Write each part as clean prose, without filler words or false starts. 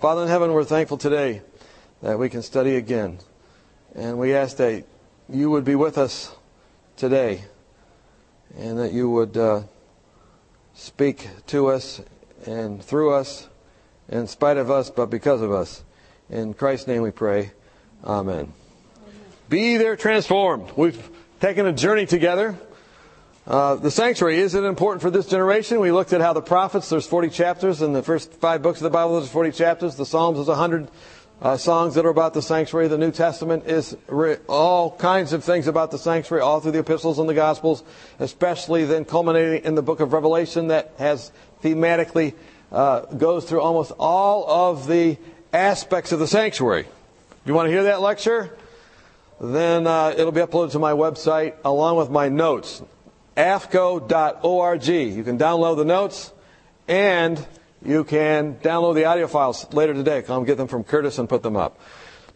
Father in heaven, we're thankful today that we can study again. And we ask that you would be with us today and that you would speak to us and through us, in spite of us, but because of us. In Christ's name we pray. Amen. Be there transformed. We've taken a journey together. The sanctuary, is it important for this generation? We looked at how the prophets, there's 40 chapters. In the first 5 books of the Bible, there's 40 chapters. The Psalms is 100 songs that are about the sanctuary. The New Testament is all kinds of things about the sanctuary, all through the epistles and the Gospels, especially then culminating in the book of Revelation that has thematically goes through almost all of the aspects of the sanctuary. If you want to hear that lecture, then it'll be uploaded to my website along with my notes, afco.org. You can download the notes, and you can download the audio files later today. Come get them from Curtis and put them up.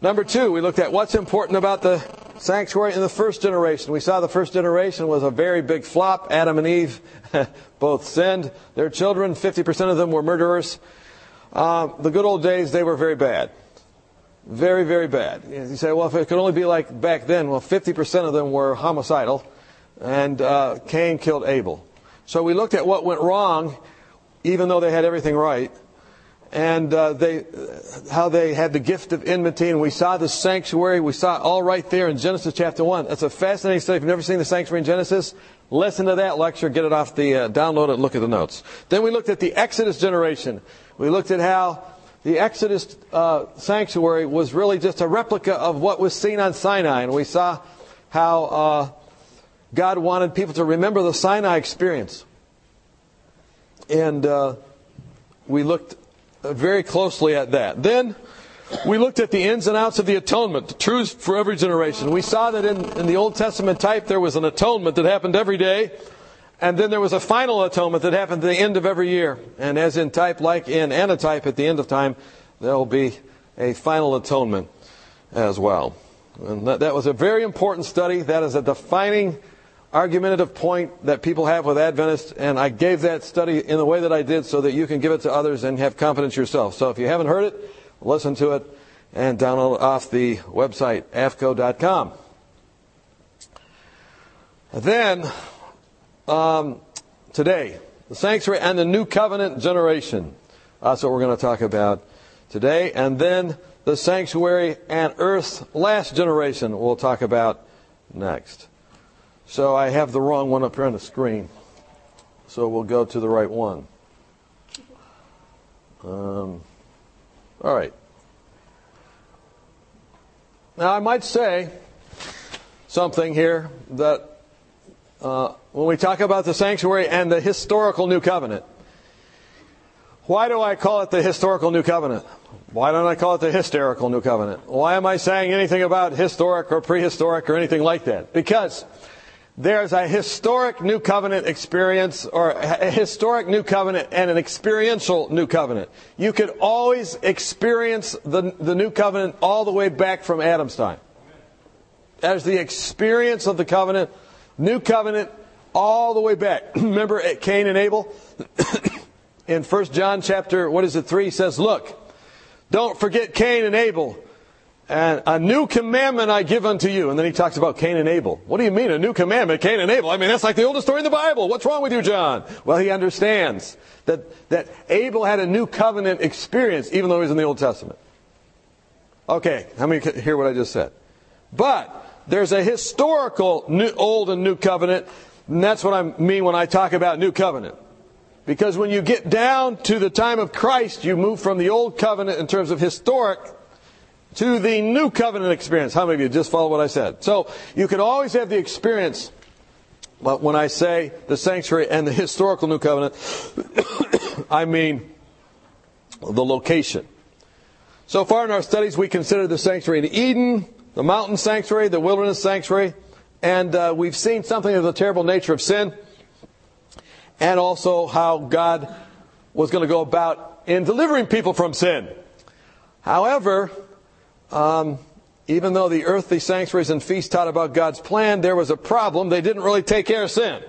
Number 2, we looked at what's important about the sanctuary in the first generation. We saw the first generation was a very big flop. Adam and Eve both sinned. Their children, 50% of them were murderers. The good old days, they were very bad. Very, very bad. You say, well, if it could only be like back then, well, 50% of them were homicidal, and Cain killed Abel. So we looked at what went wrong, even though they had everything right, and how they had the gift of enmity. And we saw the sanctuary. We saw it all right there in Genesis chapter 1. That's a fascinating study. If you've never seen the sanctuary in Genesis, listen to that lecture. Get it off the download it. Look at the notes. Then we looked at the Exodus generation. We looked at how the Exodus sanctuary was really just a replica of what was seen on Sinai. And we saw how God wanted people to remember the Sinai experience. And we looked very closely at that. Then we looked at the ins and outs of the atonement, the truths for every generation. We saw that in the Old Testament type, there was an atonement that happened every day, and then there was a final atonement that happened at the end of every year. And as in type, like in antitype, at the end of time, there will be a final atonement as well. And that was a very important study. That is a defining argumentative point that people have with Adventists, and I gave that study in the way that I did so that you can give it to others and have confidence yourself. So if you haven't heard it, listen to it and download it off the website, afco.com. Then, today, the sanctuary and the New Covenant generation. That's what we're going to talk about today. And then the sanctuary and earth's last generation we'll talk about next. So I have the wrong one up here on the screen. So we'll go to the right one. All right. Now I might say something here that when we talk about the sanctuary and the historical New Covenant, why do I call it the historical New Covenant? Why don't I call it the hysterical New Covenant? Why am I saying anything about historic or prehistoric or anything like that? Because there's a historic New Covenant experience, or a historic New Covenant and an experiential New Covenant. You could always experience the New Covenant all the way back from Adam's time. As the experience of the covenant, New Covenant all the way back. Remember at Cain and Abel? In 1 John chapter, 3, says, look, don't forget Cain and Abel. And a new commandment I give unto you. And then he talks about Cain and Abel. What do you mean, a new commandment, Cain and Abel? I mean, that's like the oldest story in the Bible. What's wrong with you, John? Well, he understands that Abel had a new covenant experience, even though he was in the Old Testament. Okay, how many could hear what I just said? But there's a historical Old and New Covenant, and that's what I mean when I talk about New Covenant. Because when you get down to the time of Christ, you move from the Old Covenant in terms of historic to the New Covenant experience. How many of you just follow what I said? So you can always have the experience, but when I say the sanctuary and the historical New Covenant, I mean the location. So far in our studies, we consider the sanctuary in Eden, the mountain sanctuary, the wilderness sanctuary, and we've seen something of the terrible nature of sin, and also how God was going to go about in delivering people from sin. However, even though the earthly sanctuaries and feasts taught about God's plan, there was a problem. They didn't really take care of sin.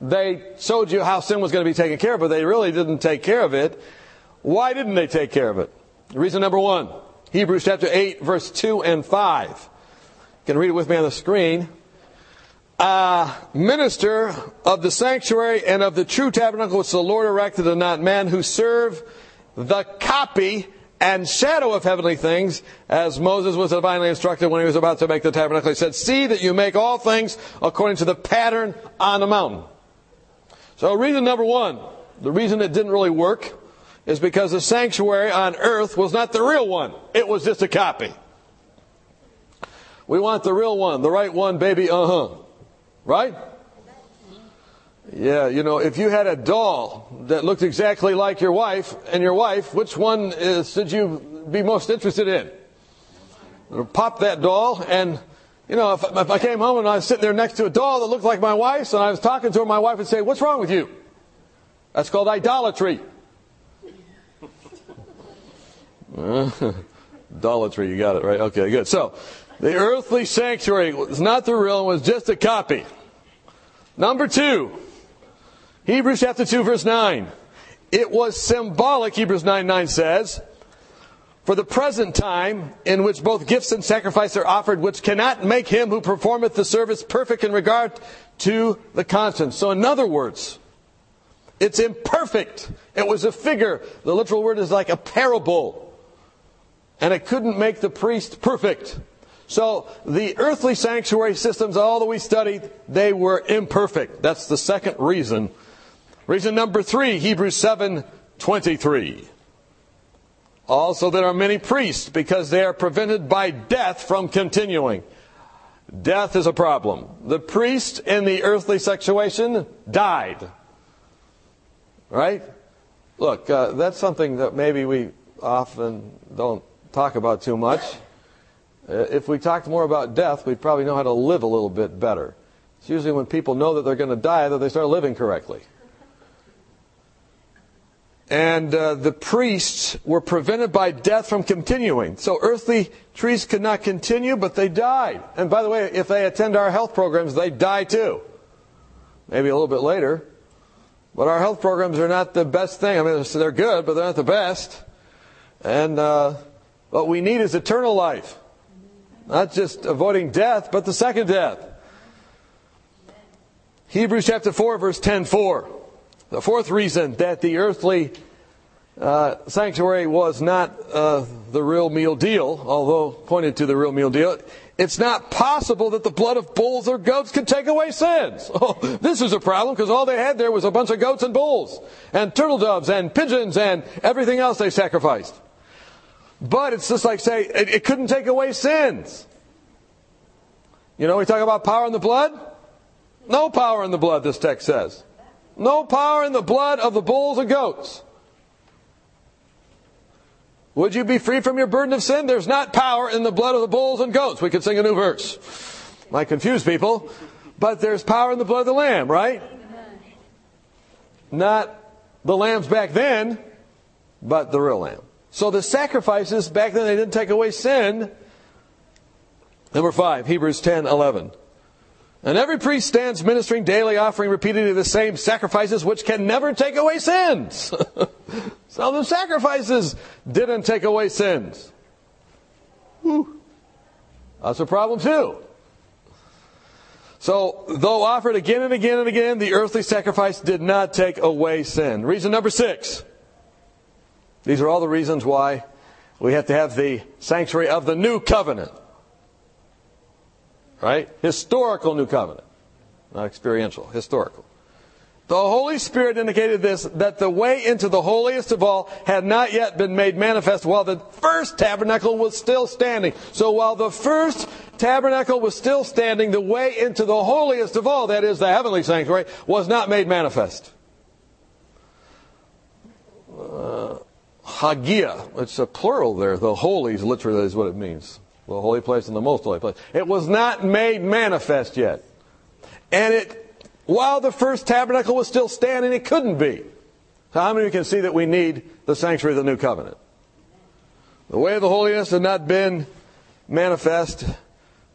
They showed you how sin was going to be taken care of, but they really didn't take care of it. Why didn't they take care of it? Reason number one, Hebrews chapter 8, verse 2 and 5. You can read it with me on the screen. Minister of the sanctuary and of the true tabernacle which the Lord erected and not man, who serve the copy and shadow of heavenly things, as Moses was divinely instructed when he was about to make the tabernacle. He said, see that you make all things according to the pattern on the mountain. So reason number one, the reason it didn't really work is because the sanctuary on earth was not the real one. It was just a copy. We want the real one, the right one, baby, Right? Yeah, you know, if you had a doll that looked exactly like your wife and your wife, which one should you be most interested in? Pop that doll, and, you know, if I came home and I was sitting there next to a doll that looked like my wife's, and I was talking to her, my wife would say, what's wrong with you? That's called idolatry. Idolatry, you got it, right? Okay, good. So, the earthly sanctuary was not the real one, it was just a copy. Number two, Hebrews chapter 2, verse 9. It was symbolic, Hebrews 9:9 says, for the present time in which both gifts and sacrifice are offered, which cannot make him who performeth the service perfect in regard to the conscience. So in other words, it's imperfect. It was a figure. The literal word is like a parable. And it couldn't make the priest perfect. So the earthly sanctuary systems, all that we studied, they were imperfect. That's the second reason. Reason number three, Hebrews 7:23. Also, there are many priests because they are prevented by death from continuing. Death is a problem. The priest in the earthly situation died. Right? Look, that's something that maybe we often don't talk about too much. If we talked more about death, we'd probably know how to live a little bit better. It's usually when people know that they're going to die that they start living correctly. And the priests were prevented by death from continuing. So earthly priests could not continue, but they died. And by the way, if they attend our health programs, they die too. Maybe a little bit later. But our health programs are not the best thing. I mean, they're good, but they're not the best. And what we need is eternal life. Not just avoiding death, but the second death. Hebrews chapter 4, verse 10:4. The fourth reason that the earthly sanctuary was not the real meal deal, although pointed to the real meal deal, it's not possible that the blood of bulls or goats could take away sins. Oh, this is a problem because all they had there was a bunch of goats and bulls and turtle doves and pigeons and everything else they sacrificed. But it's just like, say, it couldn't take away sins. You know, we talk about power in the blood. No power in the blood, this text says. No power in the blood of the bulls and goats. Would you be free from your burden of sin? There's not power in the blood of the bulls and goats. We could sing a new verse. Might confuse people. But there's power in the blood of the lamb, right? Not the lambs back then, but the real lamb. So the sacrifices, back then they didn't take away sin. Number 5, Hebrews 10:11. And every priest stands ministering daily, offering repeatedly the same sacrifices, which can never take away sins. So the sacrifices didn't take away sins. Whew. That's a problem too. So, though offered again and again and again, the earthly sacrifice did not take away sin. Reason number 6. These are all the reasons why we have to have the sanctuary of the New Covenant. Right? Historical New Covenant. Not experiential. Historical. The Holy Spirit indicated this, that the way into the holiest of all had not yet been made manifest while the first tabernacle was still standing. So while the first tabernacle was still standing, the way into the holiest of all, that is the heavenly sanctuary, was not made manifest. Hagia, it's a plural there. The holies literally is what it means. The holy place and the most holy place. It was not made manifest yet. And while the first tabernacle was still standing, it couldn't be. So how many of you can see that we need the sanctuary of the new covenant? The way of the holiness had not been manifest.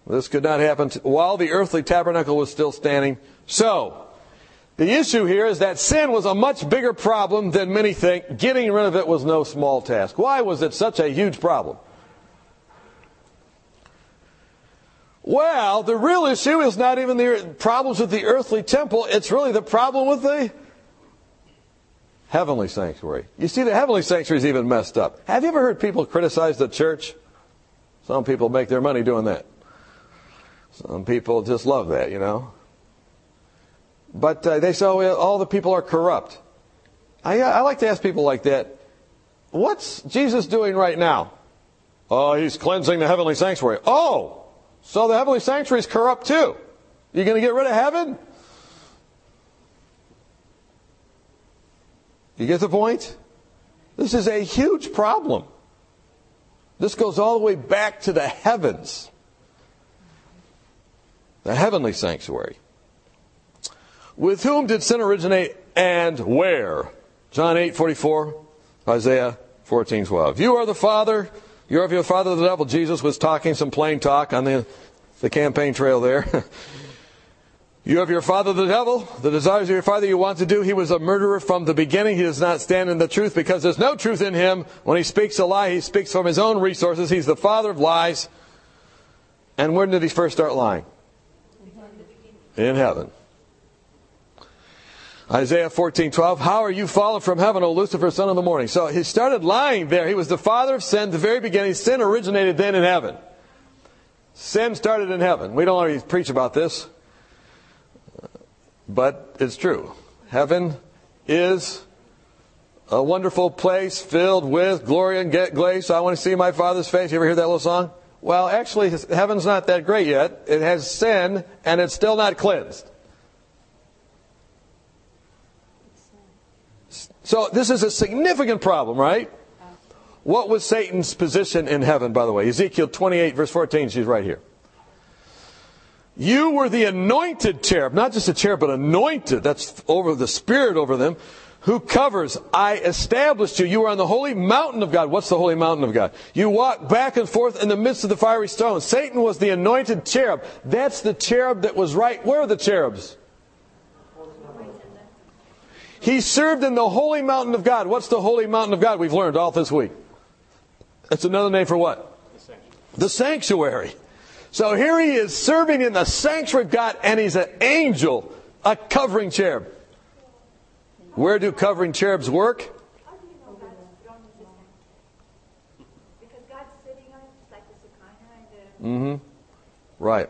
This could not happen while the earthly tabernacle was still standing. So, The issue here is that sin was a much bigger problem than many think. Getting rid of it was no small task. Why was it such a huge problem? Well, the real issue is not even the problems with the earthly temple. It's really the problem with the heavenly sanctuary. You see, the heavenly sanctuary is even messed up. Have you ever heard people criticize the church? Some people make their money doing that. Some people just love that, you know. But they say, oh, all the people are corrupt. I like to ask people like that, what's Jesus doing right now? Oh, he's cleansing the heavenly sanctuary. Oh! So the heavenly sanctuary is corrupt too. You're going to get rid of heaven? You get the point? This is a huge problem. This goes all the way back to the heavens. The heavenly sanctuary. With whom did sin originate and where? John 8:44, Isaiah 14:12. You are the Father. You're of your father, the devil. Jesus was talking some plain talk on the campaign trail there. You have your father, the devil, the desires of your father you want to do. He was a murderer from the beginning. He does not stand in the truth because there's no truth in him. When he speaks a lie, he speaks from his own resources. He's the father of lies. And when did he first start lying? In heaven. Isaiah 14:12. How are you fallen from heaven, O Lucifer, son of the morning? So he started lying there. He was the father of sin at the very beginning. Sin originated then in heaven. Sin started in heaven. We don't always preach about this, but it's true. Heaven is a wonderful place filled with glory and grace. I want to see my Father's face. You ever hear that little song? Well, actually, heaven's not that great yet. It has sin, and it's still not cleansed. So this is a significant problem, right? What was Satan's position in heaven, by the way? Ezekiel 28, verse 14, she's right here. You were the anointed cherub, not just a cherub, but anointed. That's over the Spirit over them, who covers. I established you. You were on the holy mountain of God. What's the holy mountain of God? You walked back and forth in the midst of the fiery stones. Satan was the anointed cherub. That's the cherub that was right. Where are the cherubs? He served in the holy mountain of God. What's the holy mountain of God? We've learned all this week. That's another name for what? The sanctuary. So here he is serving in the sanctuary of God, and he's an angel, a covering cherub. Where do covering cherubs work? Mm-hmm. Right.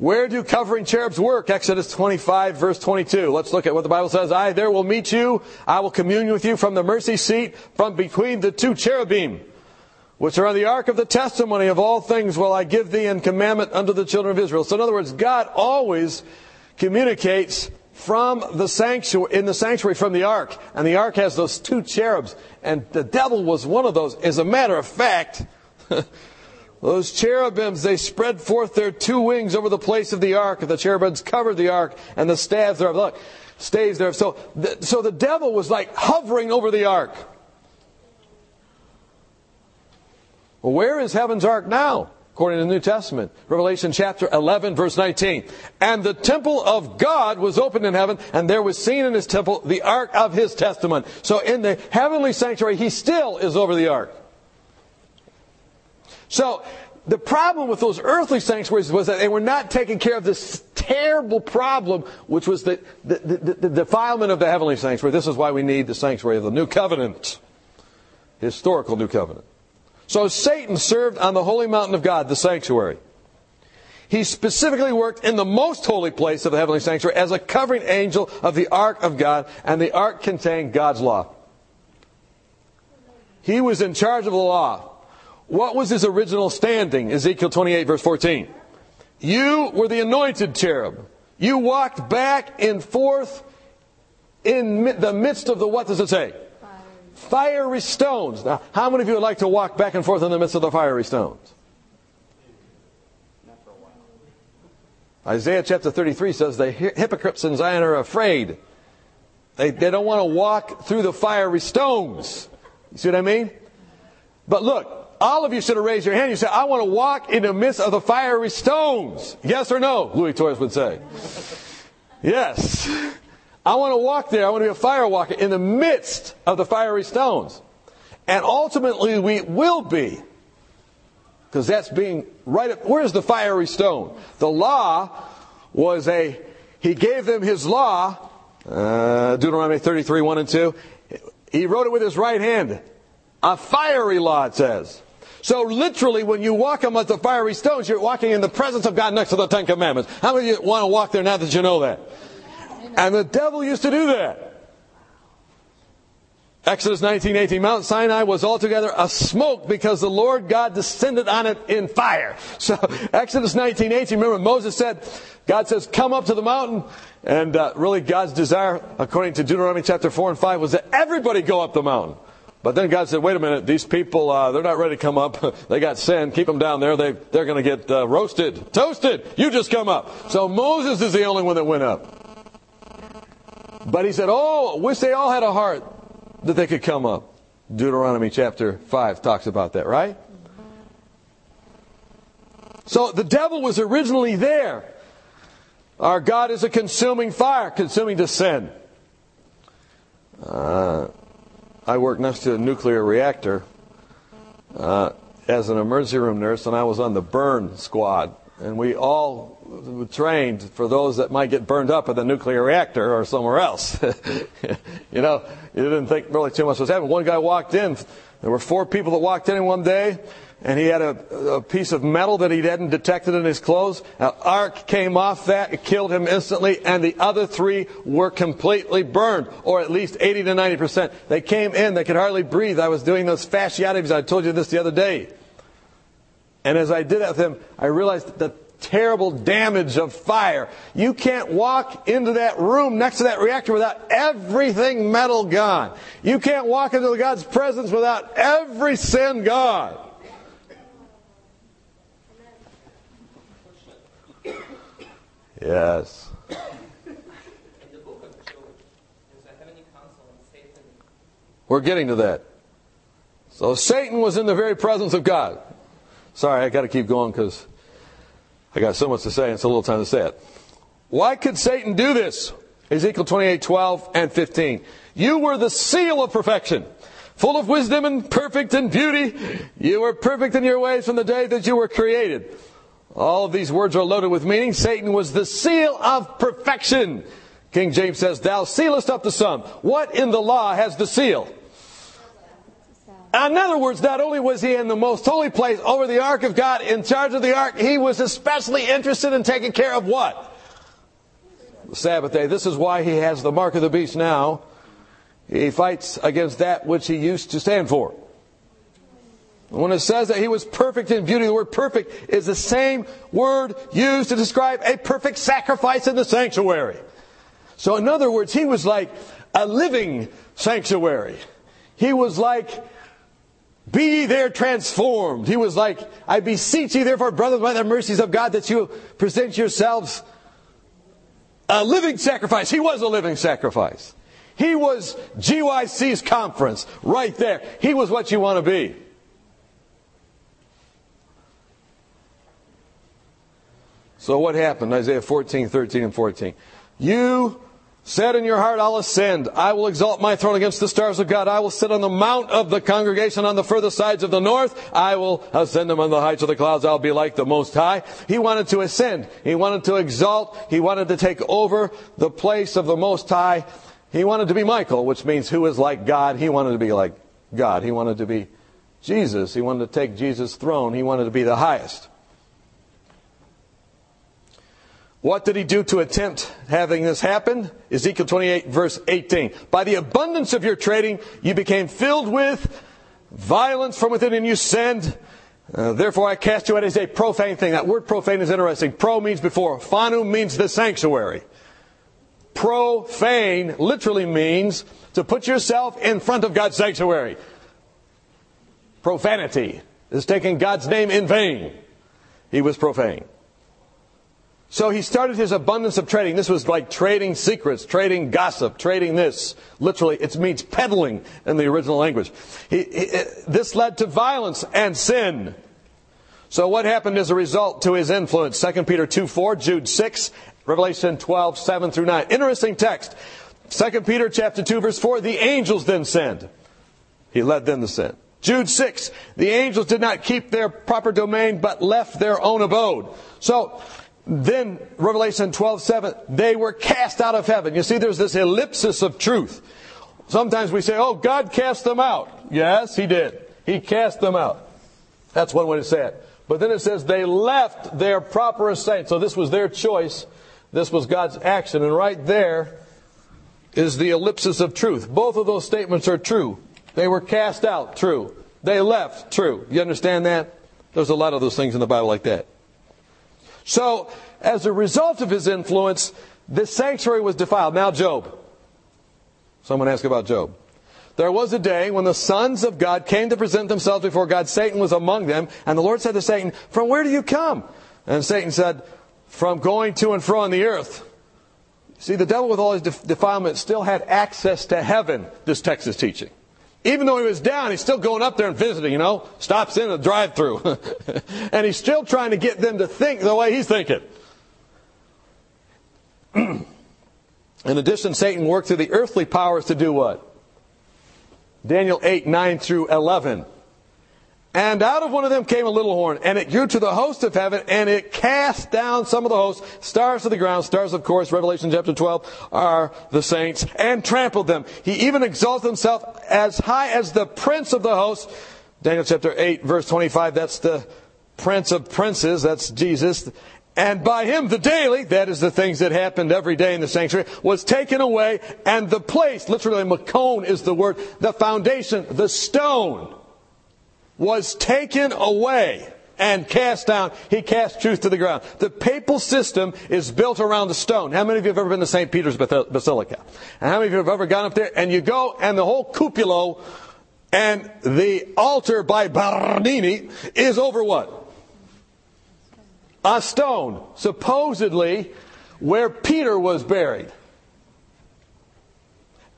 Where do covering cherubs work? Exodus 25, verse 22. Let's look at what the Bible says. I there will meet you. I will commune with you from the mercy seat, from between the two cherubim, which are on the ark of the testimony of all things will I give thee in commandment unto the children of Israel. So in other words, God always communicates from the sanctuary, in the sanctuary from the ark. And the ark has those two cherubs. And the devil was one of those. As a matter of fact, those cherubims, they spread forth their two wings over the place of the ark. The cherubims covered the ark, and the staves thereof. Look, staves thereof. So the devil was like hovering over the ark. Well, where is heaven's ark now? According to the New Testament, Revelation chapter 11, verse 19. And the temple of God was opened in heaven, and there was seen in his temple the ark of his testament. So in the heavenly sanctuary, he still is over the ark. So the problem with those earthly sanctuaries was that they were not taking care of this terrible problem, which was the defilement of the heavenly sanctuary. This is why we need the sanctuary of the New Covenant, historical New Covenant. So Satan served on the holy mountain of God, the sanctuary. He specifically worked in the most holy place of the heavenly sanctuary as a covering angel of the ark of God, and the ark contained God's law. He was in charge of the law. What was his original standing? Ezekiel 28, verse 14. You were the anointed cherub. You walked back and forth in the midst of the, what does it say? Fiery stones. Now, how many of you would like to walk back and forth in the midst of the fiery stones? Not for a while. Isaiah chapter 33 says the hypocrites in Zion are afraid. They don't want to walk through the fiery stones. You see what I mean? But look. All of you should have raised your hand. You said, I want to walk in the midst of the fiery stones. Yes or no, Louis Torres would say. Yes. I want to walk there. I want to be a fire walker in the midst of the fiery stones. And ultimately we will be. Because that's being right up. Where's the fiery stone? The law was he gave them his law, Deuteronomy 33, 1 and 2. He wrote it with his right hand. A fiery law, it says. So literally, when you walk amongst the fiery stones, you're walking in the presence of God next to the Ten Commandments. How many of you want to walk there now that you know that? And the devil used to do that. Exodus 19:18, Mount Sinai was altogether a smoke because the Lord God descended on it in fire. So Exodus 19:18, remember Moses said, God says, come up to the mountain. And really God's desire, according to Deuteronomy chapter 4 and 5, was that everybody go up the mountain. But then God said, wait a minute, these people, they're not ready to come up. They got sin. Keep them down there. They're going to get roasted, toasted. You just come up. So Moses is the only one that went up. But he said, oh, I wish they all had a heart that they could come up. Deuteronomy chapter 5 talks about that, right? So the devil was originally there. Our God is a consuming fire, consuming to sin. I worked next to a nuclear reactor as an emergency room nurse, and I was on the burn squad. And we all were trained for those that might get burned up at the nuclear reactor or somewhere else. You know, you didn't think really too much was happening. One guy walked in. There were four people that walked in one day, and he had a piece of metal that he hadn't detected in his clothes. An arc came off that. It killed him instantly, and the other three were completely burned, or at least 80 to 90%. They came in. They could hardly breathe. I was doing those fasciotomies. I told you this the other day. And as I did that with him, I realized the terrible damage of fire. You can't walk into that room next to that reactor without everything metal gone. You can't walk into God's presence without every sin gone. Yes. We're getting to that. So Satan was in the very presence of God. Sorry, I got to keep going because I got so much to say and it's a little time to say it. Why could Satan do this? Ezekiel 28, 12 and 15. You were the seal of perfection, full of wisdom and perfect in beauty. You were perfect in your ways from the day that you were created. All of these words are loaded with meaning. Satan was the seal of perfection. King James says, thou sealest up the sum. What in the law has the seal? In other words, not only was he in the most holy place over the ark of God, in charge of the ark, he was especially interested in taking care of what? The Sabbath day. This is why he has the mark of the beast now. He fights against that which he used to stand for. When it says that he was perfect in beauty, the word perfect is the same word used to describe a perfect sacrifice in the sanctuary. So in other words, he was like a living sanctuary. He was like... Be ye there transformed. He was like, I beseech you therefore, brothers, by the mercies of God, that you present yourselves a living sacrifice. He was a living sacrifice. He was GYC's conference right there. He was what you want to be. So what happened? Isaiah 14, 13 and 14. You said in your heart, I'll ascend. I will exalt my throne against the stars of God. I will sit on the mount of the congregation on the further sides of the north. I will ascend among the heights of the clouds. I'll be like the Most High. He wanted to ascend. He wanted to exalt. He wanted to take over the place of the Most High. He wanted to be Michael, which means who is like God. He wanted to be like God. He wanted to be Jesus. He wanted to take Jesus' throne. He wanted to be the highest. What did he do to attempt having this happen? Ezekiel 28, verse 18. By the abundance of your trading, you became filled with violence from within, and you sinned. Therefore, I cast you out as a profane thing. That word profane is interesting. Pro means before. Phanu means the sanctuary. Profane literally means to put yourself in front of God's sanctuary. Profanity is taking God's name in vain. He was profane. So he started his abundance of trading. This was like trading secrets, trading gossip, trading this. Literally, it means peddling in the original language. This led to violence and sin. So what happened as a result to his influence? 2 Peter 2:4, Jude 6, Revelation 12, 7 through 9. Interesting text. 2 Peter chapter 2, verse 4, the angels then sinned. He led them to sin. Jude 6, the angels did not keep their proper domain, but left their own abode. So, then, Revelation 12, 7, they were cast out of heaven. You see, there's this ellipsis of truth. Sometimes we say, oh, God cast them out. Yes, He did. He cast them out. That's one way to say it. But then it says they left their proper estate. So this was their choice. This was God's action. And right there is the ellipsis of truth. Both of those statements are true. They were cast out, true. They left, true. You understand that? There's a lot of those things in the Bible like that. So, as a result of his influence, this sanctuary was defiled. Now Job. Someone asked about Job. There was a day when the sons of God came to present themselves before God. Satan was among them. And the Lord said to Satan, from where do you come? And Satan said, from going to and fro on the earth. See, the devil with all his defilement still had access to heaven, this text is teaching. Even though he was down, he's still going up there and visiting, you know. Stops in the drive-thru. And he's still trying to get them to think the way he's thinking. In addition, Satan worked through the earthly powers to do what? Daniel 8, 9 through 11. And out of one of them came a little horn, and it grew to the host of heaven, and it cast down some of the hosts, stars to the ground. Stars, of course, Revelation chapter 12, are the saints, and trampled them. He even exalted himself as high as the prince of the hosts. Daniel chapter 8, verse 25, that's the prince of princes, that's Jesus. And by him the daily, that is the things that happened every day in the sanctuary, was taken away, and the place, literally makon is the word, the foundation, the stone, was taken away and cast down. He cast truth to the ground. The papal system is built around a stone. How many of you have ever been to St. Peter's Basilica? And how many of you have ever gone up there? And you go, and the whole cupola and the altar by Bernini is over what? A stone. Supposedly where Peter was buried.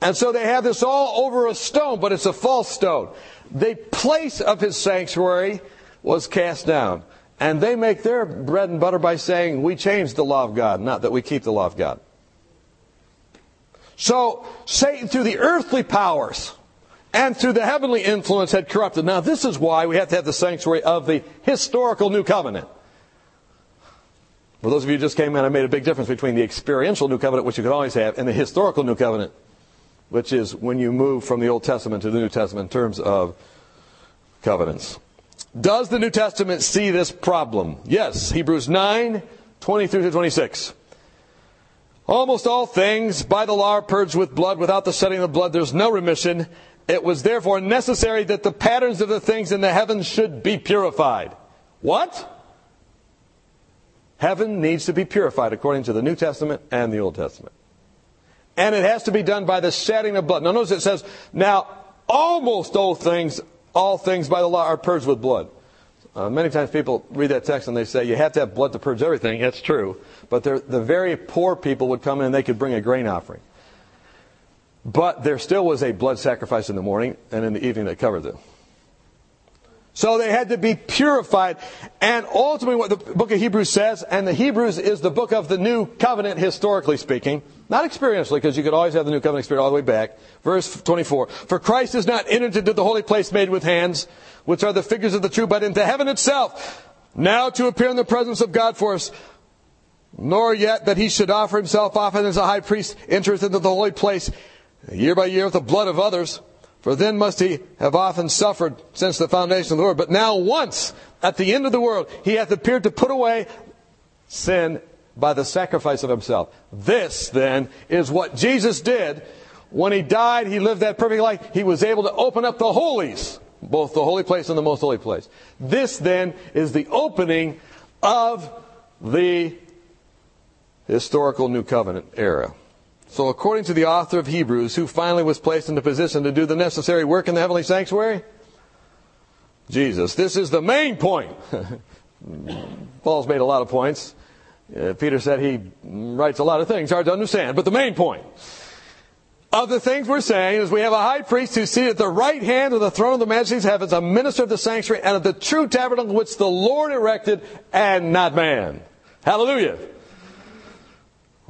And so they have this all over a stone, but it's a false stone. The place of his sanctuary was cast down. And they make their bread and butter by saying, we change the law of God, not that we keep the law of God. So, Satan, through the earthly powers and through the heavenly influence, had corrupted. Now, this is why we have to have the sanctuary of the historical New Covenant. For those of you who just came in, I made a big difference between the experiential New Covenant, which you could always have, and the historical New Covenant, which is when you move from the Old Testament to the New Testament in terms of covenants. Does the New Testament see this problem? Yes, Hebrews 9, 23 to 26. Almost all things by the law are purged with blood. Without the shedding of blood, there's no remission. It was therefore necessary that the patterns of the things in the heavens should be purified. What? Heaven needs to be purified according to the New Testament and the Old Testament. And it has to be done by the shedding of blood. Now notice it says, now almost all things by the law are purged with blood. Many times people read that text and they say, you have to have blood to purge everything. That's true. But the very poor people would come in and they could bring a grain offering. But there still was a blood sacrifice in the morning and in the evening that covered them. So they had to be purified. And ultimately what the book of Hebrews says, and the Hebrews is the book of the New Covenant historically speaking, not experientially, because you could always have the New Covenant experience all the way back. Verse 24, for Christ is not entered into the holy place made with hands, which are the figures of the true, but into heaven itself, now to appear in the presence of God for us, nor yet that he should offer himself often as a high priest, enters into the holy place year by year with the blood of others. For then must he have often suffered since the foundation of the world. But now once, at the end of the world, he hath appeared to put away sin by the sacrifice of himself. This, then, is what Jesus did. When he died, he lived that perfect life. He was able to open up the holies, both the holy place and the most holy place. This, then, is the opening of the historical New Covenant era. So according to the author of Hebrews, who finally was placed in the position to do the necessary work in the heavenly sanctuary? Jesus. This is the main point. Paul's made a lot of points. Peter said he writes a lot of things hard to understand. But the main point of the things we're saying is we have a high priest who's seated at the right hand of the throne of the majesty of heaven, a minister of the sanctuary and of the true tabernacle which the Lord erected and not man. Hallelujah.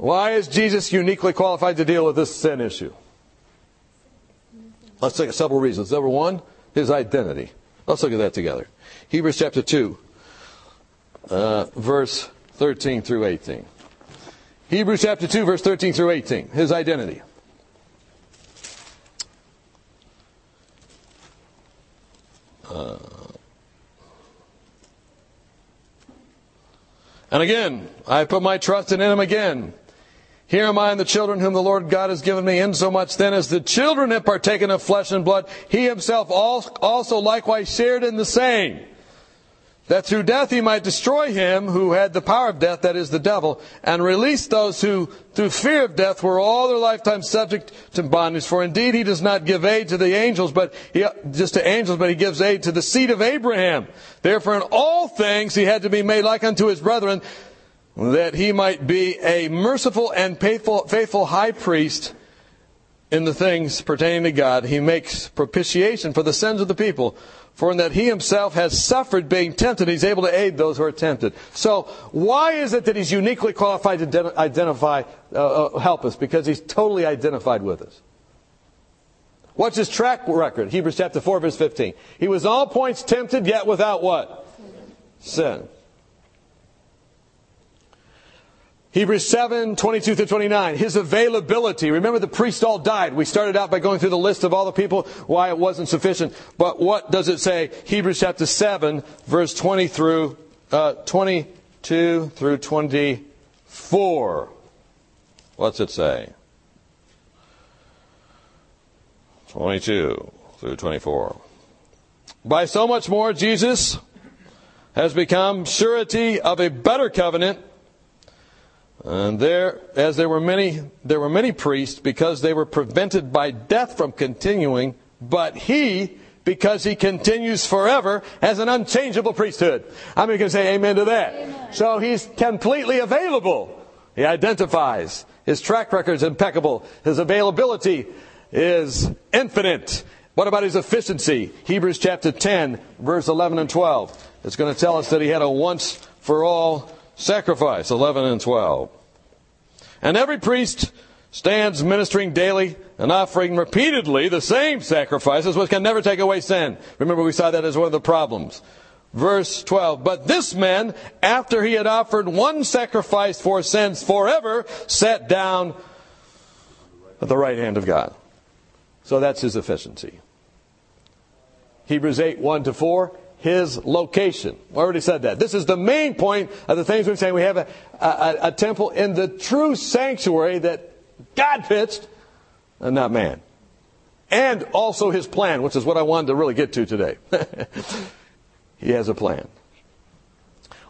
Why is Jesus uniquely qualified to deal with this sin issue? Let's look at several reasons. Number one, his identity. Let's look at that together. Hebrews chapter 2, verse 13 through 18. Hebrews chapter 2, verse 13 through 18. His identity. And again, I put my trust in him again. Here am I and the children whom the Lord God has given me, insomuch then as the children have partaken of flesh and blood, he himself also likewise shared in the same, that through death he might destroy him who had the power of death, that is the devil, and release those who through fear of death were all their lifetime subject to bondage. For indeed he does not give aid to the angels, but he gives aid to the seed of Abraham. Therefore in all things he had to be made like unto his brethren, that he might be a merciful and faithful high priest in the things pertaining to God. He makes propitiation for the sins of the people. For in that he himself has suffered being tempted, he's able to aid those who are tempted. So why is it that he's uniquely qualified to help us? Because he's totally identified with us. What's his track record? Hebrews chapter 4, verse 15. He was all points tempted, yet without what? Sin. Hebrews 7, 22 through 29, his availability. Remember, the priest all died. We started out by going through the list of all the people, why it wasn't sufficient. But what does it say? Hebrews chapter 7, verse 22 through 24. What's it say? 22 through 24. By so much more, Jesus has become surety of a better covenant. And there were many priests, because they were prevented by death from continuing, but he, because he continues forever, has an unchangeable priesthood. I'm going to say amen to that. Amen. So he's completely available. He identifies. His track record is impeccable. His availability is infinite. What about his efficiency? Hebrews chapter 10, verse 11 and 12. It's going to tell us that he had a once-for-all sacrifice, 11 and 12. And every priest stands ministering daily and offering repeatedly the same sacrifices, which can never take away sin. Remember, we saw that as one of the problems. Verse 12. But this man, after he had offered one sacrifice for sins forever, sat down at the right hand of God. So that's his efficiency. Hebrews 8, 1 to 4. His location. I already said that. This is the main point of the things we're saying. We have a temple in the true sanctuary that God pitched, and not man. And also his plan, which is what I wanted to really get to today. He has a plan.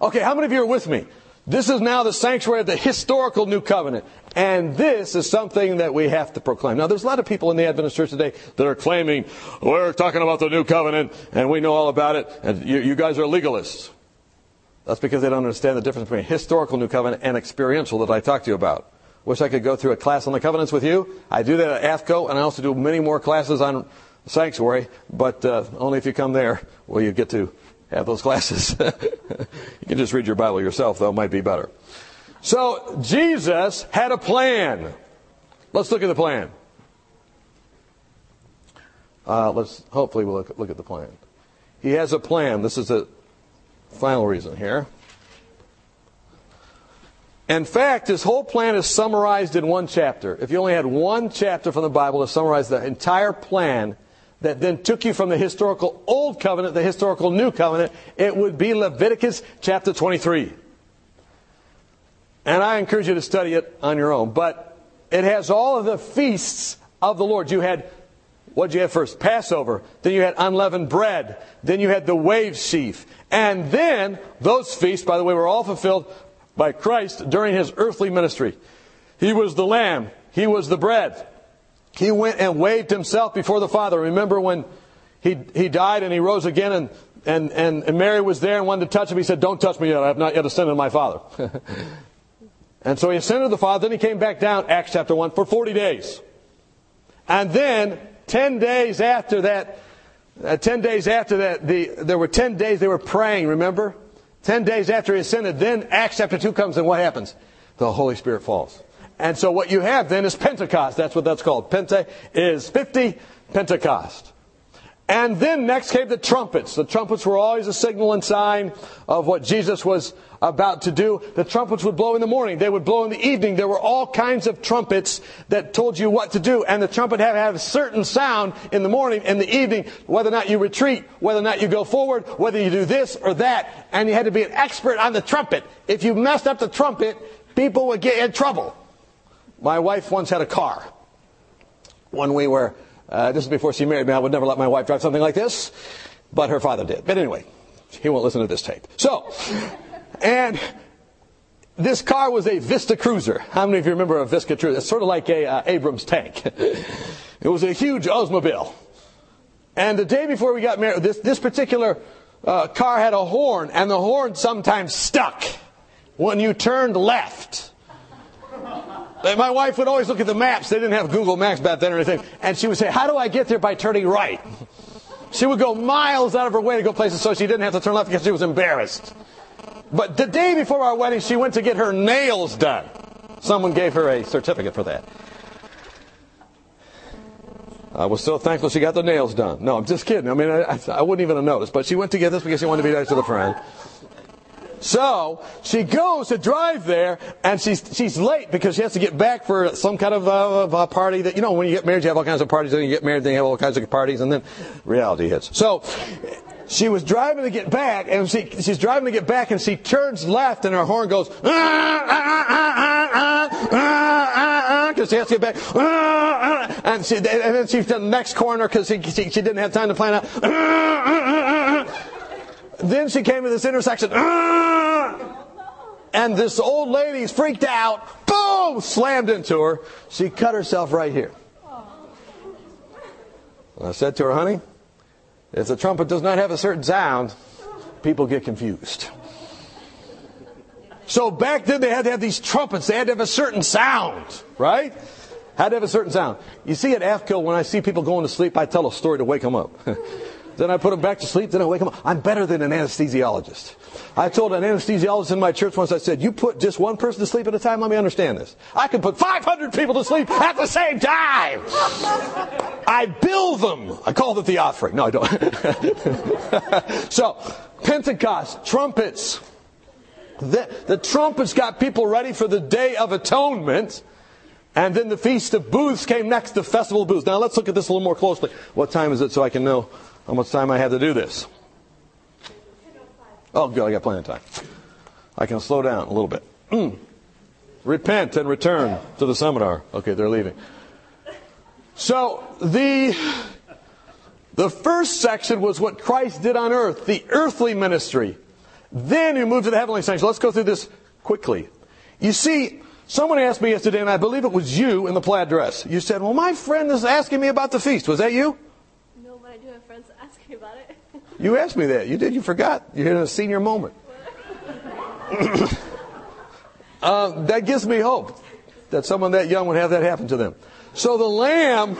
Okay, how many of you are with me? This is now the sanctuary of the historical New Covenant. And this is something that we have to proclaim. Now, there's a lot of people in the Adventist Church today that are claiming, we're talking about the New Covenant, and we know all about it, and you guys are legalists. That's because they don't understand the difference between historical New Covenant and experiential that I talked to you about. Wish I could go through a class on the covenants with you. I do that at AFCO, and I also do many more classes on sanctuary, but only if you come there will you get to have those classes. You can just read your Bible yourself, though. It might be better. So, Jesus had a plan. Let's look at the plan. Hopefully we'll look at the plan. He has a plan. This is the final reason here. In fact, his whole plan is summarized in one chapter. If you only had one chapter from the Bible to summarize the entire plan, that then took you from the historical Old Covenant, the historical New Covenant, it would be Leviticus chapter 23. And I encourage you to study it on your own. But it has all of the feasts of the Lord. You had, what did you have first? Passover. Then you had unleavened bread. Then you had the wave sheaf. And then those feasts, by the way, were all fulfilled by Christ during his earthly ministry. He was the lamb. He was the bread. He went and waved himself before the Father. Remember when he died and he rose again, and Mary was there and wanted to touch him. He said, don't touch me yet. I have not yet ascended to my Father. And so he ascended to the Father. Then he came back down, Acts chapter 1, for 40 days. And then 10 days after that, there were 10 days they were praying, remember? 10 days after he ascended, then Acts chapter 2 comes, and what happens? The Holy Spirit falls. And so what you have then is Pentecost. That's what that's called. Pente is 50, Pentecost. And then next came the trumpets. The trumpets were always a signal and sign of what Jesus was about to do. The trumpets would blow in the morning. They would blow in the evening. There were all kinds of trumpets that told you what to do. And the trumpet had to have a certain sound in the morning and the evening, whether or not you retreat, whether or not you go forward, whether you do this or that. And you had to be an expert on the trumpet. If you messed up the trumpet, people would get in trouble. My wife once had a car. When we were, this is before she married me, I would never let my wife drive something like this, but her father did. But anyway, he won't listen to this tape. So, and this car was a Vista Cruiser. How many of you remember a Vista Cruiser? It's sort of like a Abrams tank. It was a huge Oldsmobile. And the day before we got married, this particular car had a horn, and the horn sometimes stuck when you turned left. My wife would always look at the maps. They didn't have Google Maps back then or anything. And she would say, how do I get there by turning right? She would go miles out of her way to go places so she didn't have to turn left because she was embarrassed. But the day before our wedding, she went to get her nails done. Someone gave her a certificate for that. I was so thankful she got the nails done. No, I'm just kidding. I mean, I wouldn't even have noticed. But she went to get this because she wanted to be nice to the friend. So she goes to drive there, and she's late because she has to get back for some kind of a party. That, you know, when you get married, you have all kinds of parties. Then you get married, then you have all kinds of parties, and then reality hits. So she was driving to get back, and she's driving to get back, and she turns left, and her horn goes because she has to get back, and then she's done the next corner because she didn't have time to plan out. Then she came to this intersection, and this old lady's freaked out, boom, slammed into her. She cut herself right here. And I said to her, honey, if the trumpet does not have a certain sound, people get confused. So back then they had to have these trumpets. They had to have a certain sound, right? Had to have a certain sound. You see at AFCOE, when I see people going to sleep, I tell a story to wake them up. Then I put them back to sleep. Then I wake them up. I'm better than an anesthesiologist. I told an anesthesiologist in my church once, I said, you put just one person to sleep at a time? Let me understand this. I can put 500 people to sleep at the same time. I bill them. I call it the offering. No, I don't. So, Pentecost, trumpets. The trumpets got people ready for the Day of Atonement. And then the Feast of Booths came next, the Festival of Booths. Now, let's look at this a little more closely. What time is it so I can know how much time I have to do this? Oh, good, I got plenty of time. I can slow down a little bit. Repent and return to the seminar. Okay, they're leaving. So, the first section was what Christ did on earth, the earthly ministry. Then you move to the heavenly sanctuary. Let's go through this quickly. You see, someone asked me yesterday, and I believe it was you in the plaid dress. You said, well, my friend is asking me about the feast. Was that you? You asked me that. You did. You forgot. You're in a senior moment. That gives me hope that someone that young would have that happen to them. So the lamb.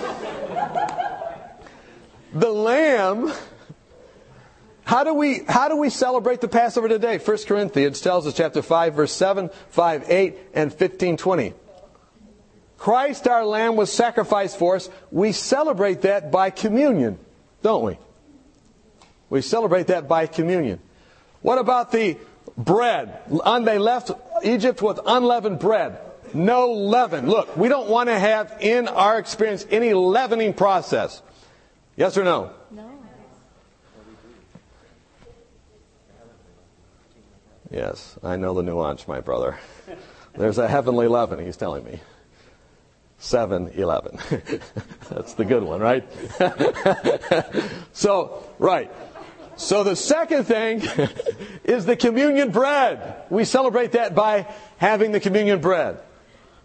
How do we celebrate the Passover today? 1 Corinthians tells us, chapter 5, verse 7, 5, 8, and 15, 20. Christ our lamb was sacrificed for us. We celebrate that by communion, don't we? We celebrate that by communion. What about the bread? They left Egypt with unleavened bread. No leaven. Look, we don't want to have in our experience any leavening process. Yes or no? No. Yes, I know the nuance, my brother. There's a heavenly leaven, he's telling me. 7-11. That's the good one, right? So, right. So the second thing is the communion bread. We celebrate that by having the communion bread.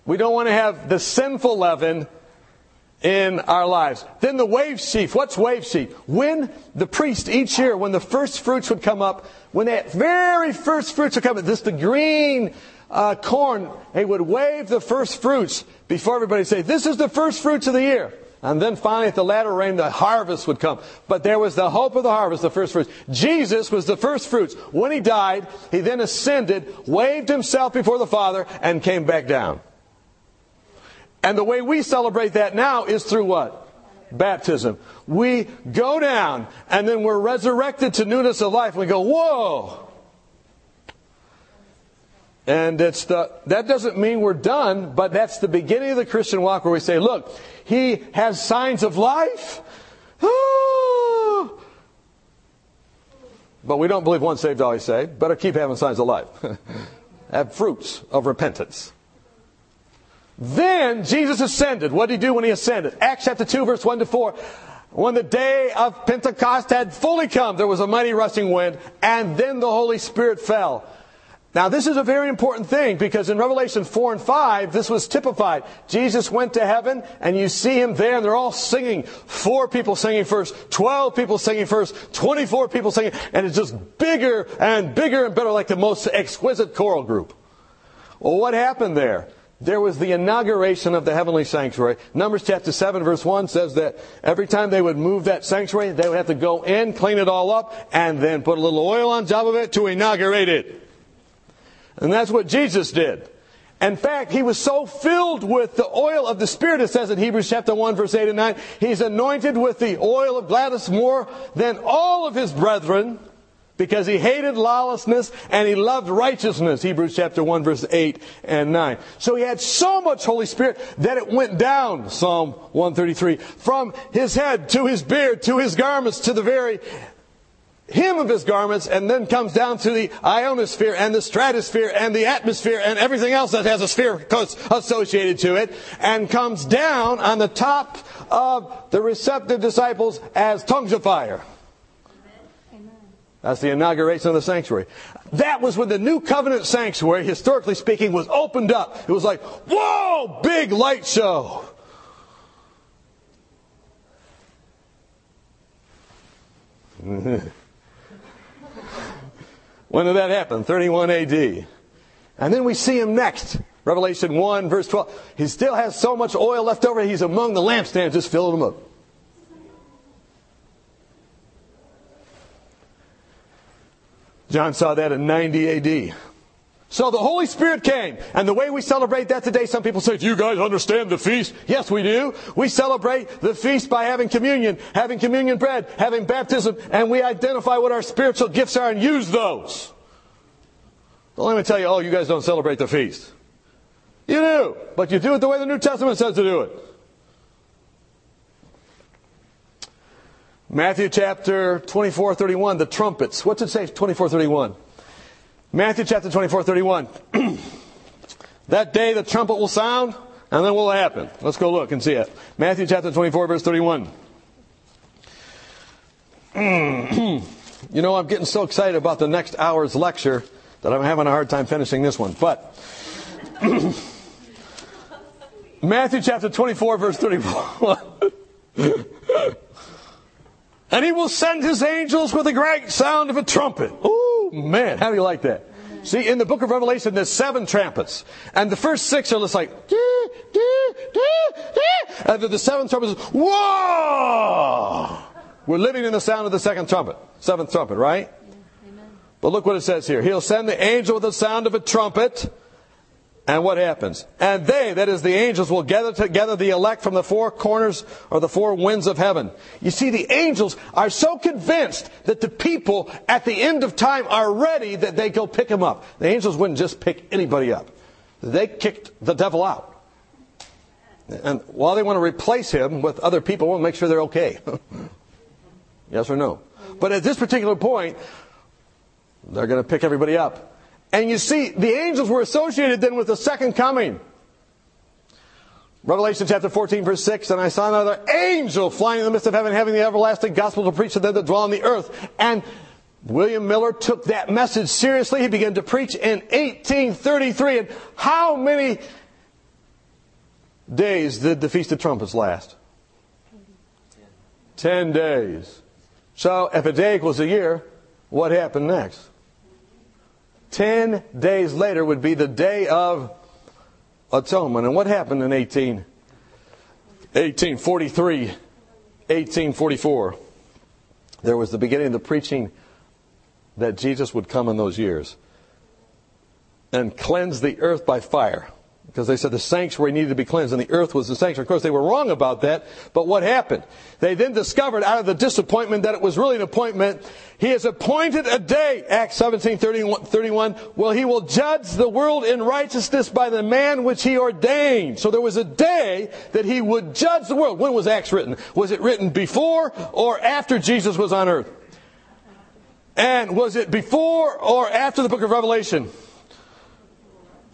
We don't want to have the sinful leaven in our lives. Then the wave sheaf. What's wave sheaf? When the priest each year, when the first fruits would come up, when that very first fruits would come up, this the green corn, they would wave the first fruits before everybody say, this is the first fruits of the year. And then finally, at the latter rain, the harvest would come. But there was the hope of the harvest, the first fruits. Jesus was the first fruits. When he died, he then ascended, waved himself before the Father, and came back down. And the way we celebrate that now is through what? Baptism. We go down, and then we're resurrected to newness of life. We go, whoa! And that doesn't mean we're done, but that's the beginning of the Christian walk where we say, look, he has signs of life. But we don't believe once saved, always saved. Better keep having signs of life. Have fruits of repentance. Then Jesus ascended. What did he do when he ascended? Acts chapter 2, verse 1 to 4. When the day of Pentecost had fully come, there was a mighty rushing wind, and then the Holy Spirit fell. Now, this is a very important thing, because in Revelation 4 and 5, this was typified. Jesus went to heaven, and you see him there, and they're all singing. 4 people singing first, 12 people singing first, 24 people singing, and it's just bigger and bigger and better, like the most exquisite choral group. Well, what happened there? There was the inauguration of the heavenly sanctuary. Numbers chapter 7 verse 1 says that every time they would move that sanctuary, they would have to go in, clean it all up, and then put a little oil on top of it to inaugurate it. And that's what Jesus did. In fact, he was so filled with the oil of the Spirit, it says in Hebrews chapter 1 verse 8 and 9, he's anointed with the oil of gladness more than all of his brethren, because he hated lawlessness and he loved righteousness. Hebrews chapter 1 verse 8 and 9. So he had so much Holy Spirit that it went down, Psalm 133, from his head to his beard to his garments to the very hem of his garments, and then comes down to the ionosphere and the stratosphere and the atmosphere and everything else that has a sphere associated to it, and comes down on the top of the receptive disciples as tongues of fire. That's the inauguration of the sanctuary. That was when the New Covenant sanctuary, historically speaking, was opened up. It was like, whoa, big light show. When did that happen? 31 A.D. And then we see him next. Revelation 1, verse 12. He still has so much oil left over, he's among the lampstands, just filling them up. John saw that in 90 A.D. So the Holy Spirit came. And the way we celebrate that today, some people say, do you guys understand the feast? Yes, we do. We celebrate the feast by having communion bread, having baptism, and we identify what our spiritual gifts are and use those. Don't let me tell you, oh, you guys don't celebrate the feast. You do, but you do it the way the New Testament says to do it. Matthew chapter 24:31, the trumpets. What's it say, 24:31? Matthew chapter 24:31. That day the trumpet will sound, and then what will happen? Let's go look and see it. Matthew chapter 24, verse 31. You know, I'm getting so excited about the next hour's lecture that I'm having a hard time finishing this one. But Matthew chapter 24, verse 31. And he will send his angels with a great sound of a trumpet. Ooh, man, how do you like that? See, in the book of Revelation, there's 7 trumpets. And the first 6 are just like, dee, dee, dee, dee. And the 7th trumpet is, whoa! We're living in the sound of the 7th trumpet, right? Yeah, amen. But look what it says here. He'll send the angel with the sound of a trumpet. And what happens? And they, that is the angels, will gather together the elect from the 4 corners or the 4 winds of heaven. You see, the angels are so convinced that the people at the end of time are ready that they go pick them up. The angels wouldn't just pick anybody up. They kicked the devil out. And while they want to replace him with other people, we'll make sure they're okay. Yes or no? But at this particular point, they're going to pick everybody up. And you see, the angels were associated then with the second coming. Revelation chapter 14, verse 6, and I saw another angel flying in the midst of heaven, having the everlasting gospel to preach to them that dwell on the earth. And William Miller took that message seriously. He began to preach in 1833. And how many days did the Feast of Trumpets last? 10 days. So if a day equals a year, what happened next? 10 days later would be the Day of Atonement. And what happened in 1843, 1844? There was the beginning of the preaching that Jesus would come in those years and cleanse the earth by fire. because they said the sanctuary needed to be cleansed and the earth was the sanctuary. Of course, they were wrong about that, but what happened? They then discovered out of the disappointment that it was really an appointment. He has appointed a day, Acts 17:31, well, he will judge the world in righteousness by the man which he ordained. So there was a day that he would judge the world. When was Acts written? Was it written before or after Jesus was on earth? And was it before or after the book of Revelation?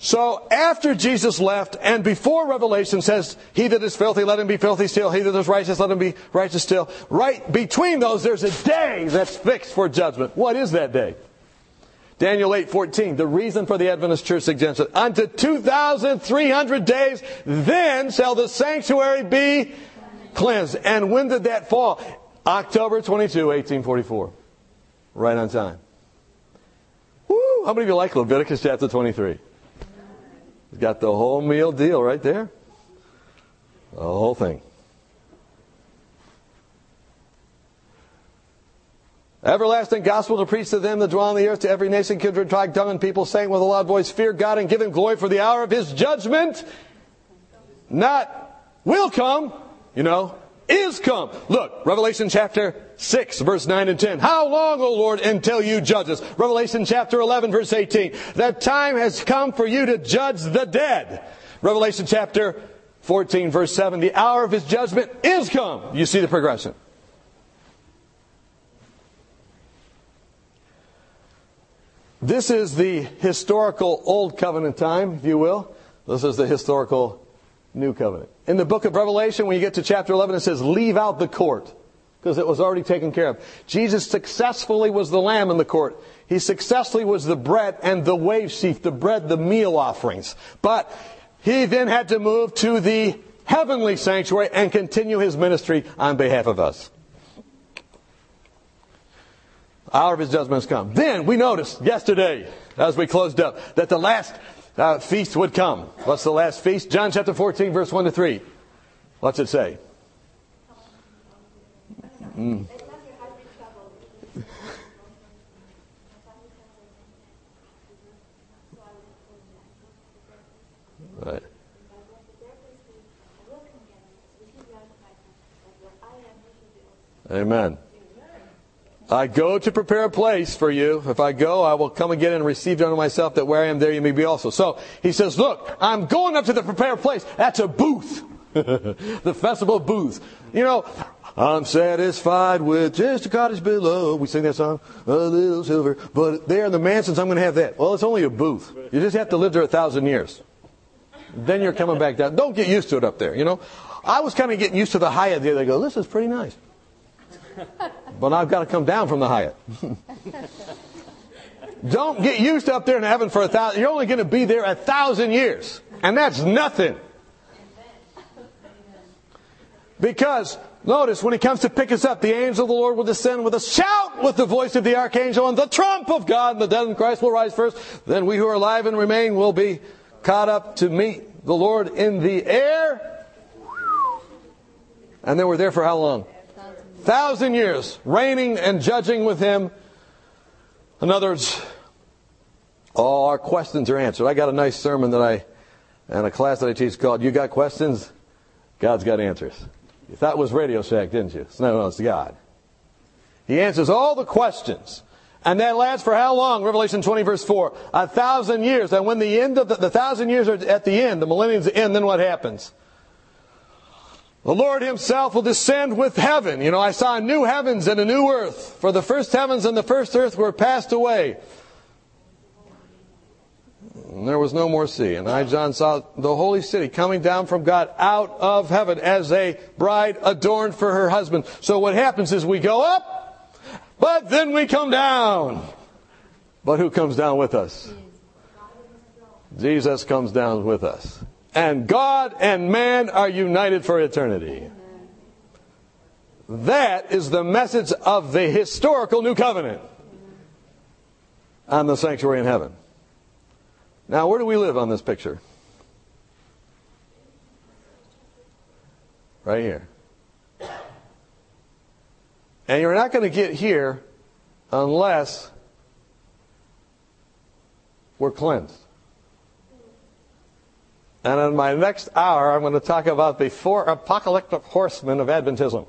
So after Jesus left and before Revelation says, he that is filthy, let him be filthy still. He that is righteous, let him be righteous still. Right between those, there's a day that's fixed for judgment. What is that day? Daniel 8:14, the reason for the Adventist church suggests that unto 2,300 days, then shall the sanctuary be cleansed. And when did that fall? October 22, 1844. Right on time. Woo! How many of you like Leviticus chapter 23? It's got the whole meal deal right there. The whole thing. Everlasting gospel to preach to them that dwell on the earth, to every nation, kindred, tribe, tongue, and people, saying with a loud voice, fear God and give him glory, for the hour of his judgment not will come, is come. Look, Revelation chapter 6, verse 9 and 10. How long, O Lord, until you judge us? Revelation chapter 11, verse 18. The time has come for you to judge the dead. Revelation chapter 14, verse 7. The hour of his judgment is come. You see the progression. This is the historical Old Covenant time, if you will. This is the historical New Covenant. In the book of Revelation, when you get to chapter 11, it says, leave out the court, because it was already taken care of. Jesus successfully was the lamb in the court. He successfully was the bread and the wave sheaf, the bread, the meal offerings. But he then had to move to the heavenly sanctuary and continue his ministry on behalf of us. The hour of his judgment has come. Then we noticed yesterday, as we closed up, that the last feast would come. What's the last feast? John chapter 14, verse 1 to 3. What's it say? Right. Amen. I go to prepare a place for you. If I go, I will come again and receive it unto myself, that where I am, there you may be also. So he says, look, I'm going up to the prepared place. That's a booth. The festival booth. I'm satisfied with just a cottage below. We sing that song, a little silver. But there in the mansions, I'm going to have that. Well, it's only a booth. You just have to live there 1,000 years. Then you're coming back down. Don't get used to it up there, I was kind of getting used to the high idea. They go, this is pretty nice. But I've got to come down from the Hyatt. Don't get used to up there in heaven for 1,000. You're only going to be there 1,000 years. And that's nothing. Because, notice, when he comes to pick us up, the angel of the Lord will descend with a shout, with the voice of the archangel, and the trump of God, and the dead in Christ will rise first. Then we who are alive and remain will be caught up to meet the Lord in the air. And then we're there for how long? 1,000 years, reigning and judging with him. In other words, all our questions are answered. I got a nice sermon and a class that I teach called, You Got Questions? God's Got Answers. You thought it was Radio Shack, didn't you? It's no, it's God. He answers all the questions. And that lasts for how long? Revelation 20, verse 4. 1,000 years. And when the end of the 1,000 years are at the end, the millennium's end, then what happens? The Lord himself will descend with heaven. I saw new heavens and a new earth, for the first heavens and the first earth were passed away, and there was no more sea. And I, John, saw the holy city coming down from God out of heaven as a bride adorned for her husband. So what happens is we go up, but then we come down. But who comes down with us? Jesus comes down with us. And God and man are united for eternity. That is the message of the historical New Covenant on the sanctuary in heaven. Now, where do we live on this picture? Right here. And you're not going to get here unless we're cleansed. And in my next hour, I'm going to talk about the four apocalyptic horsemen of Adventism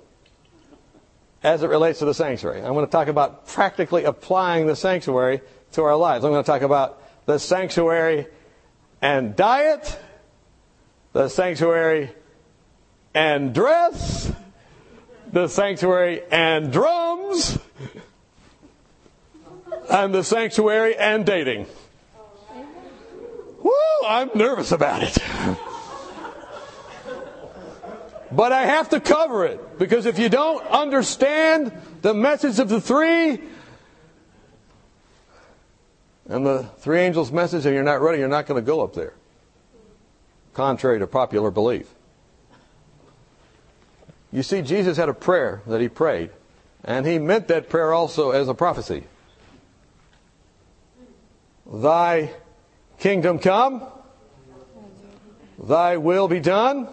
as it relates to the sanctuary. I'm going to talk about practically applying the sanctuary to our lives. I'm going to talk about the sanctuary and diet, the sanctuary and dress, the sanctuary and drums, and the sanctuary and dating. Woo, I'm nervous about it. But I have to cover it, because if you don't understand the message of the three and the three angels' message and you're not ready, you're not going to go up there, contrary to popular belief. You see, Jesus had a prayer that he prayed, and he meant that prayer also as a prophecy. Thy kingdom come, thy will be done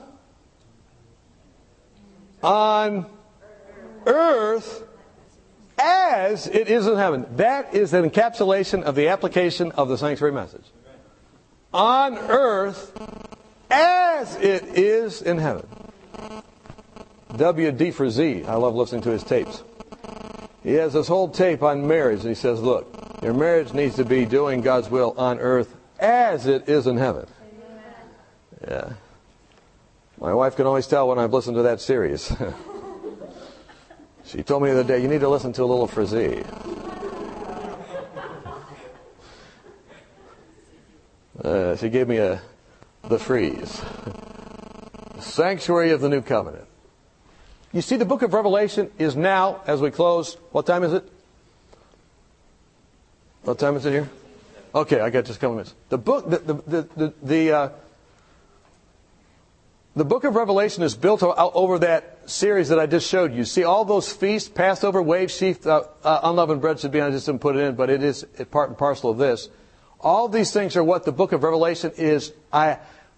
on earth as it is in heaven. That is an encapsulation of the application of the sanctuary message. On earth as it is in heaven. W.D. for Z. I love listening to his tapes. He has this whole tape on marriage, and he says, look, your marriage needs to be doing God's will on earth as it is in heaven. Yeah. My wife can always tell when I've listened to that series. She told me the other day, you need to listen to a little Frizzy. She gave me the freeze. The sanctuary of the New Covenant. You see, the book of Revelation is now, as we close, what time is it? What time is it here? Okay, I got just a couple minutes. The book, the book of Revelation is built over that series that I just showed you. See, all those feasts, Passover, wave, sheaf, unleavened bread should be on. I just didn't put it in, but it is part and parcel of this. All these things are what the book of Revelation is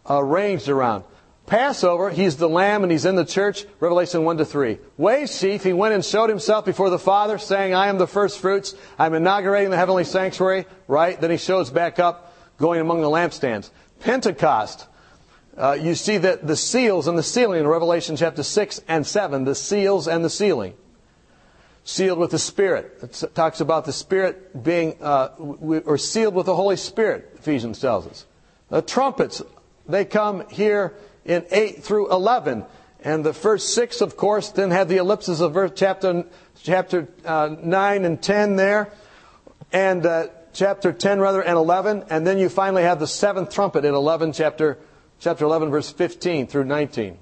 arranged around. Passover, he's the lamb and he's in the church, Revelation 1-3. Wave sheaf, he went and showed himself before the Father, saying, I am the first fruits, I'm inaugurating the heavenly sanctuary, right? Then he shows back up, going among the lampstands. Pentecost. You see that the seals and the sealing in Revelation chapter 6 and 7, the seals and the sealing. Sealed with the Spirit. It talks about the Spirit being, or sealed with the Holy Spirit, Ephesians tells us. The trumpets, they come here in 8 through 11. And the first 6, of course, then have the ellipses of verse, chapter 9 and 10 there. And chapter 10, rather, and 11. And then you finally have the 7th trumpet in chapter 11, verse 15 through 19.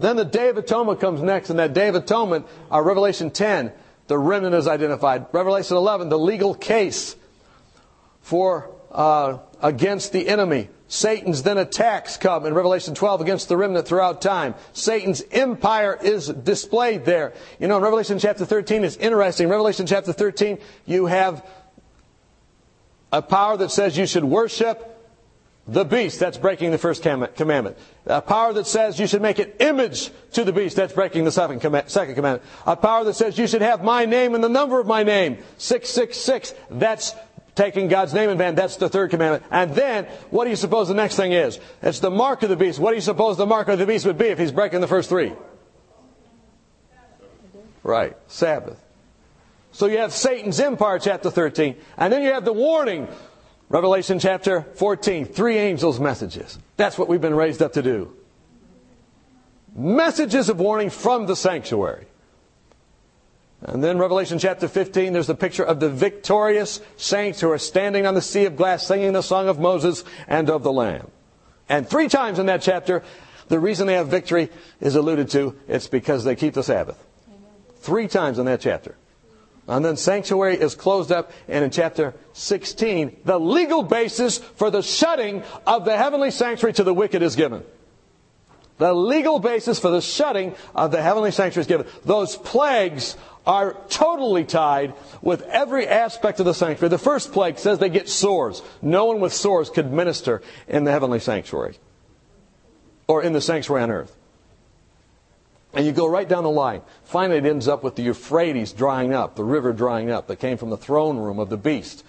Then the Day of Atonement comes next, and that Day of Atonement, Revelation 10, the remnant is identified. Revelation 11, the legal case against the enemy. Satan's then attacks come in Revelation 12 against the remnant throughout time. Satan's empire is displayed there. You know, in Revelation chapter 13, it's interesting. Revelation chapter 13, you have a power that says you should worship the beast, that's breaking the first commandment. A power that says you should make an image to the beast, that's breaking the second commandment. A power that says you should have my name and the number of my name, 666, that's taking God's name in vain, that's the third commandment. And then, what do you suppose the next thing is? It's the mark of the beast. What do you suppose the mark of the beast would be if he's breaking the first three? Right, Sabbath. So you have Satan's empire, chapter 13. And then you have the warning, Revelation chapter 14, three angels' messages. That's what we've been raised up to do. Messages of warning from the sanctuary. And then Revelation chapter 15, there's the picture of the victorious saints who are standing on the sea of glass singing the song of Moses and of the Lamb. And three times in that chapter, the reason they have victory is alluded to. It's because they keep the Sabbath. Three times in that chapter. And then sanctuary is closed up, and in chapter 16, the legal basis for the shutting of the heavenly sanctuary to the wicked is given. The legal basis for the shutting of the heavenly sanctuary is given. Those plagues are totally tied with every aspect of the sanctuary. The first plague says they get sores. No one with sores could minister in the heavenly sanctuary or in the sanctuary on earth. And you go right down the line. Finally, it ends up with the Euphrates drying up, the river drying up that came from the throne room of the beast.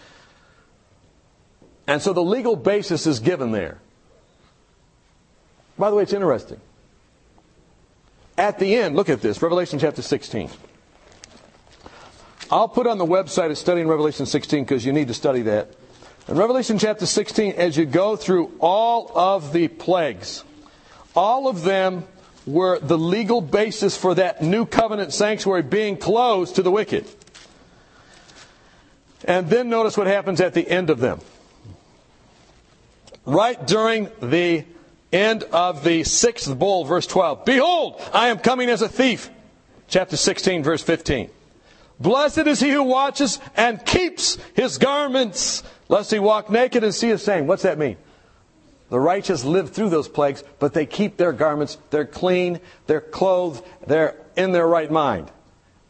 And so the legal basis is given there. By the way, it's interesting. At the end, look at this, Revelation chapter 16. I'll put on the website a study in Revelation 16 because you need to study that. In Revelation chapter 16, as you go through all of the plagues, all of them were the legal basis for that new covenant sanctuary being closed to the wicked. And then notice what happens at the end of them. Right during the end of the sixth bowl, verse 12. Behold, I am coming as a thief. Chapter 16, verse 15. Blessed is he who watches and keeps his garments, lest he walk naked and see a shame. What's that mean? The righteous live through those plagues, but they keep their garments. They're clean, they're clothed, they're in their right mind.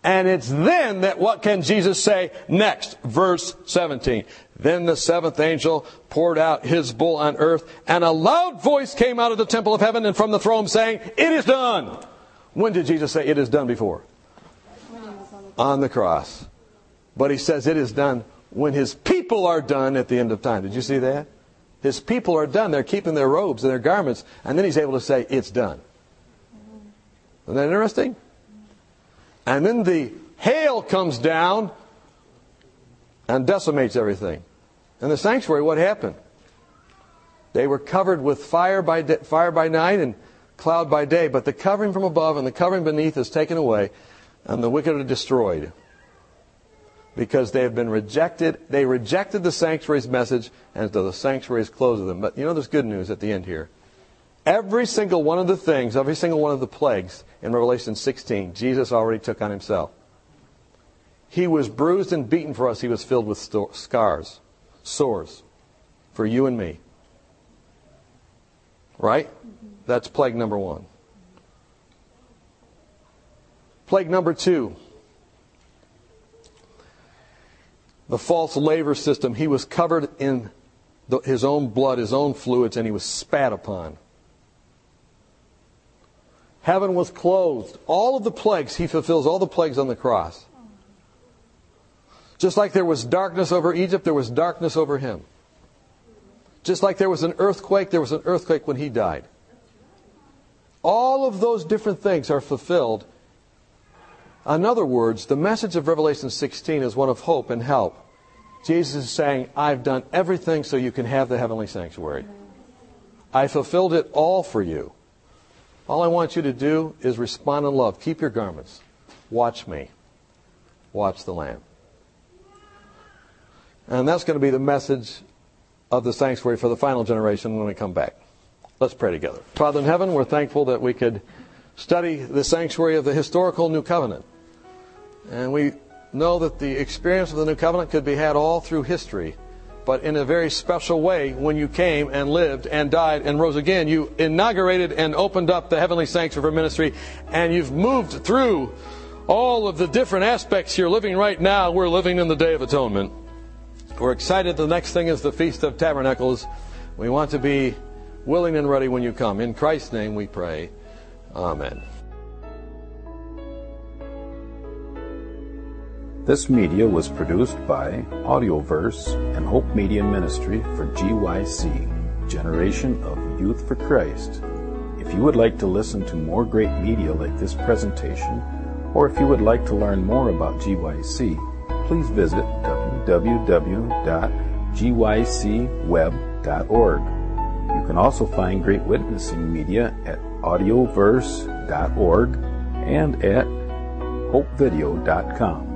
And it's then that what can Jesus say next? Verse 17. Then the seventh angel poured out his bowl on earth, and a loud voice came out of the temple of heaven and from the throne saying, it is done. When did Jesus say it is done before? On the cross. But he says it is done when his people are done at the end of time. Did you see that? His people are done. They're keeping their robes and their garments. And then he's able to say, it's done. Isn't that interesting? And then the hail comes down and decimates everything. In the sanctuary, what happened? They were covered with fire by night and cloud by day. But the covering from above and the covering beneath is taken away. And the wicked are destroyed. Because they have been rejected. They rejected the sanctuary's message, and so the sanctuary is closed to them. But you know, there's good news at the end here. Every single one of the things, every single one of the plagues in Revelation 16, Jesus already took on himself. He was bruised and beaten for us. He was filled with scars, sores, for you and me. Right? That's plague number one. Plague number two. The false labor system. He was covered in his own blood, his own fluids, and he was spat upon. Heaven was closed. All of the plagues, he fulfills all the plagues on the cross. Just like there was darkness over Egypt, there was darkness over him. Just like there was an earthquake when he died. All of those different things are fulfilled. In other words, the message of Revelation 16 is one of hope and help. Jesus is saying, I've done everything so you can have the heavenly sanctuary. I fulfilled it all for you. All I want you to do is respond in love. Keep your garments. Watch me. Watch the Lamb. And that's going to be the message of the sanctuary for the final generation when we come back. Let's pray together. Father in heaven, we're thankful that we could study the sanctuary of the historical New Covenant. And we know that the experience of the New Covenant could be had all through history, but in a very special way when you came and lived and died and rose again. You inaugurated and opened up the heavenly sanctuary for ministry, and you've moved through all of the different aspects you're living right now. We're living in the Day of Atonement. We're excited. The next thing is the Feast of Tabernacles. We want to be willing and ready when you come. In Christ's name we pray. Amen. This media was produced by Audioverse and Hope Media Ministry for GYC, Generation of Youth for Christ. If you would like to listen to more great media like this presentation, or if you would like to learn more about GYC, please visit www.gycweb.org. You can also find great witnessing media at audioverse.org and at hopevideo.com.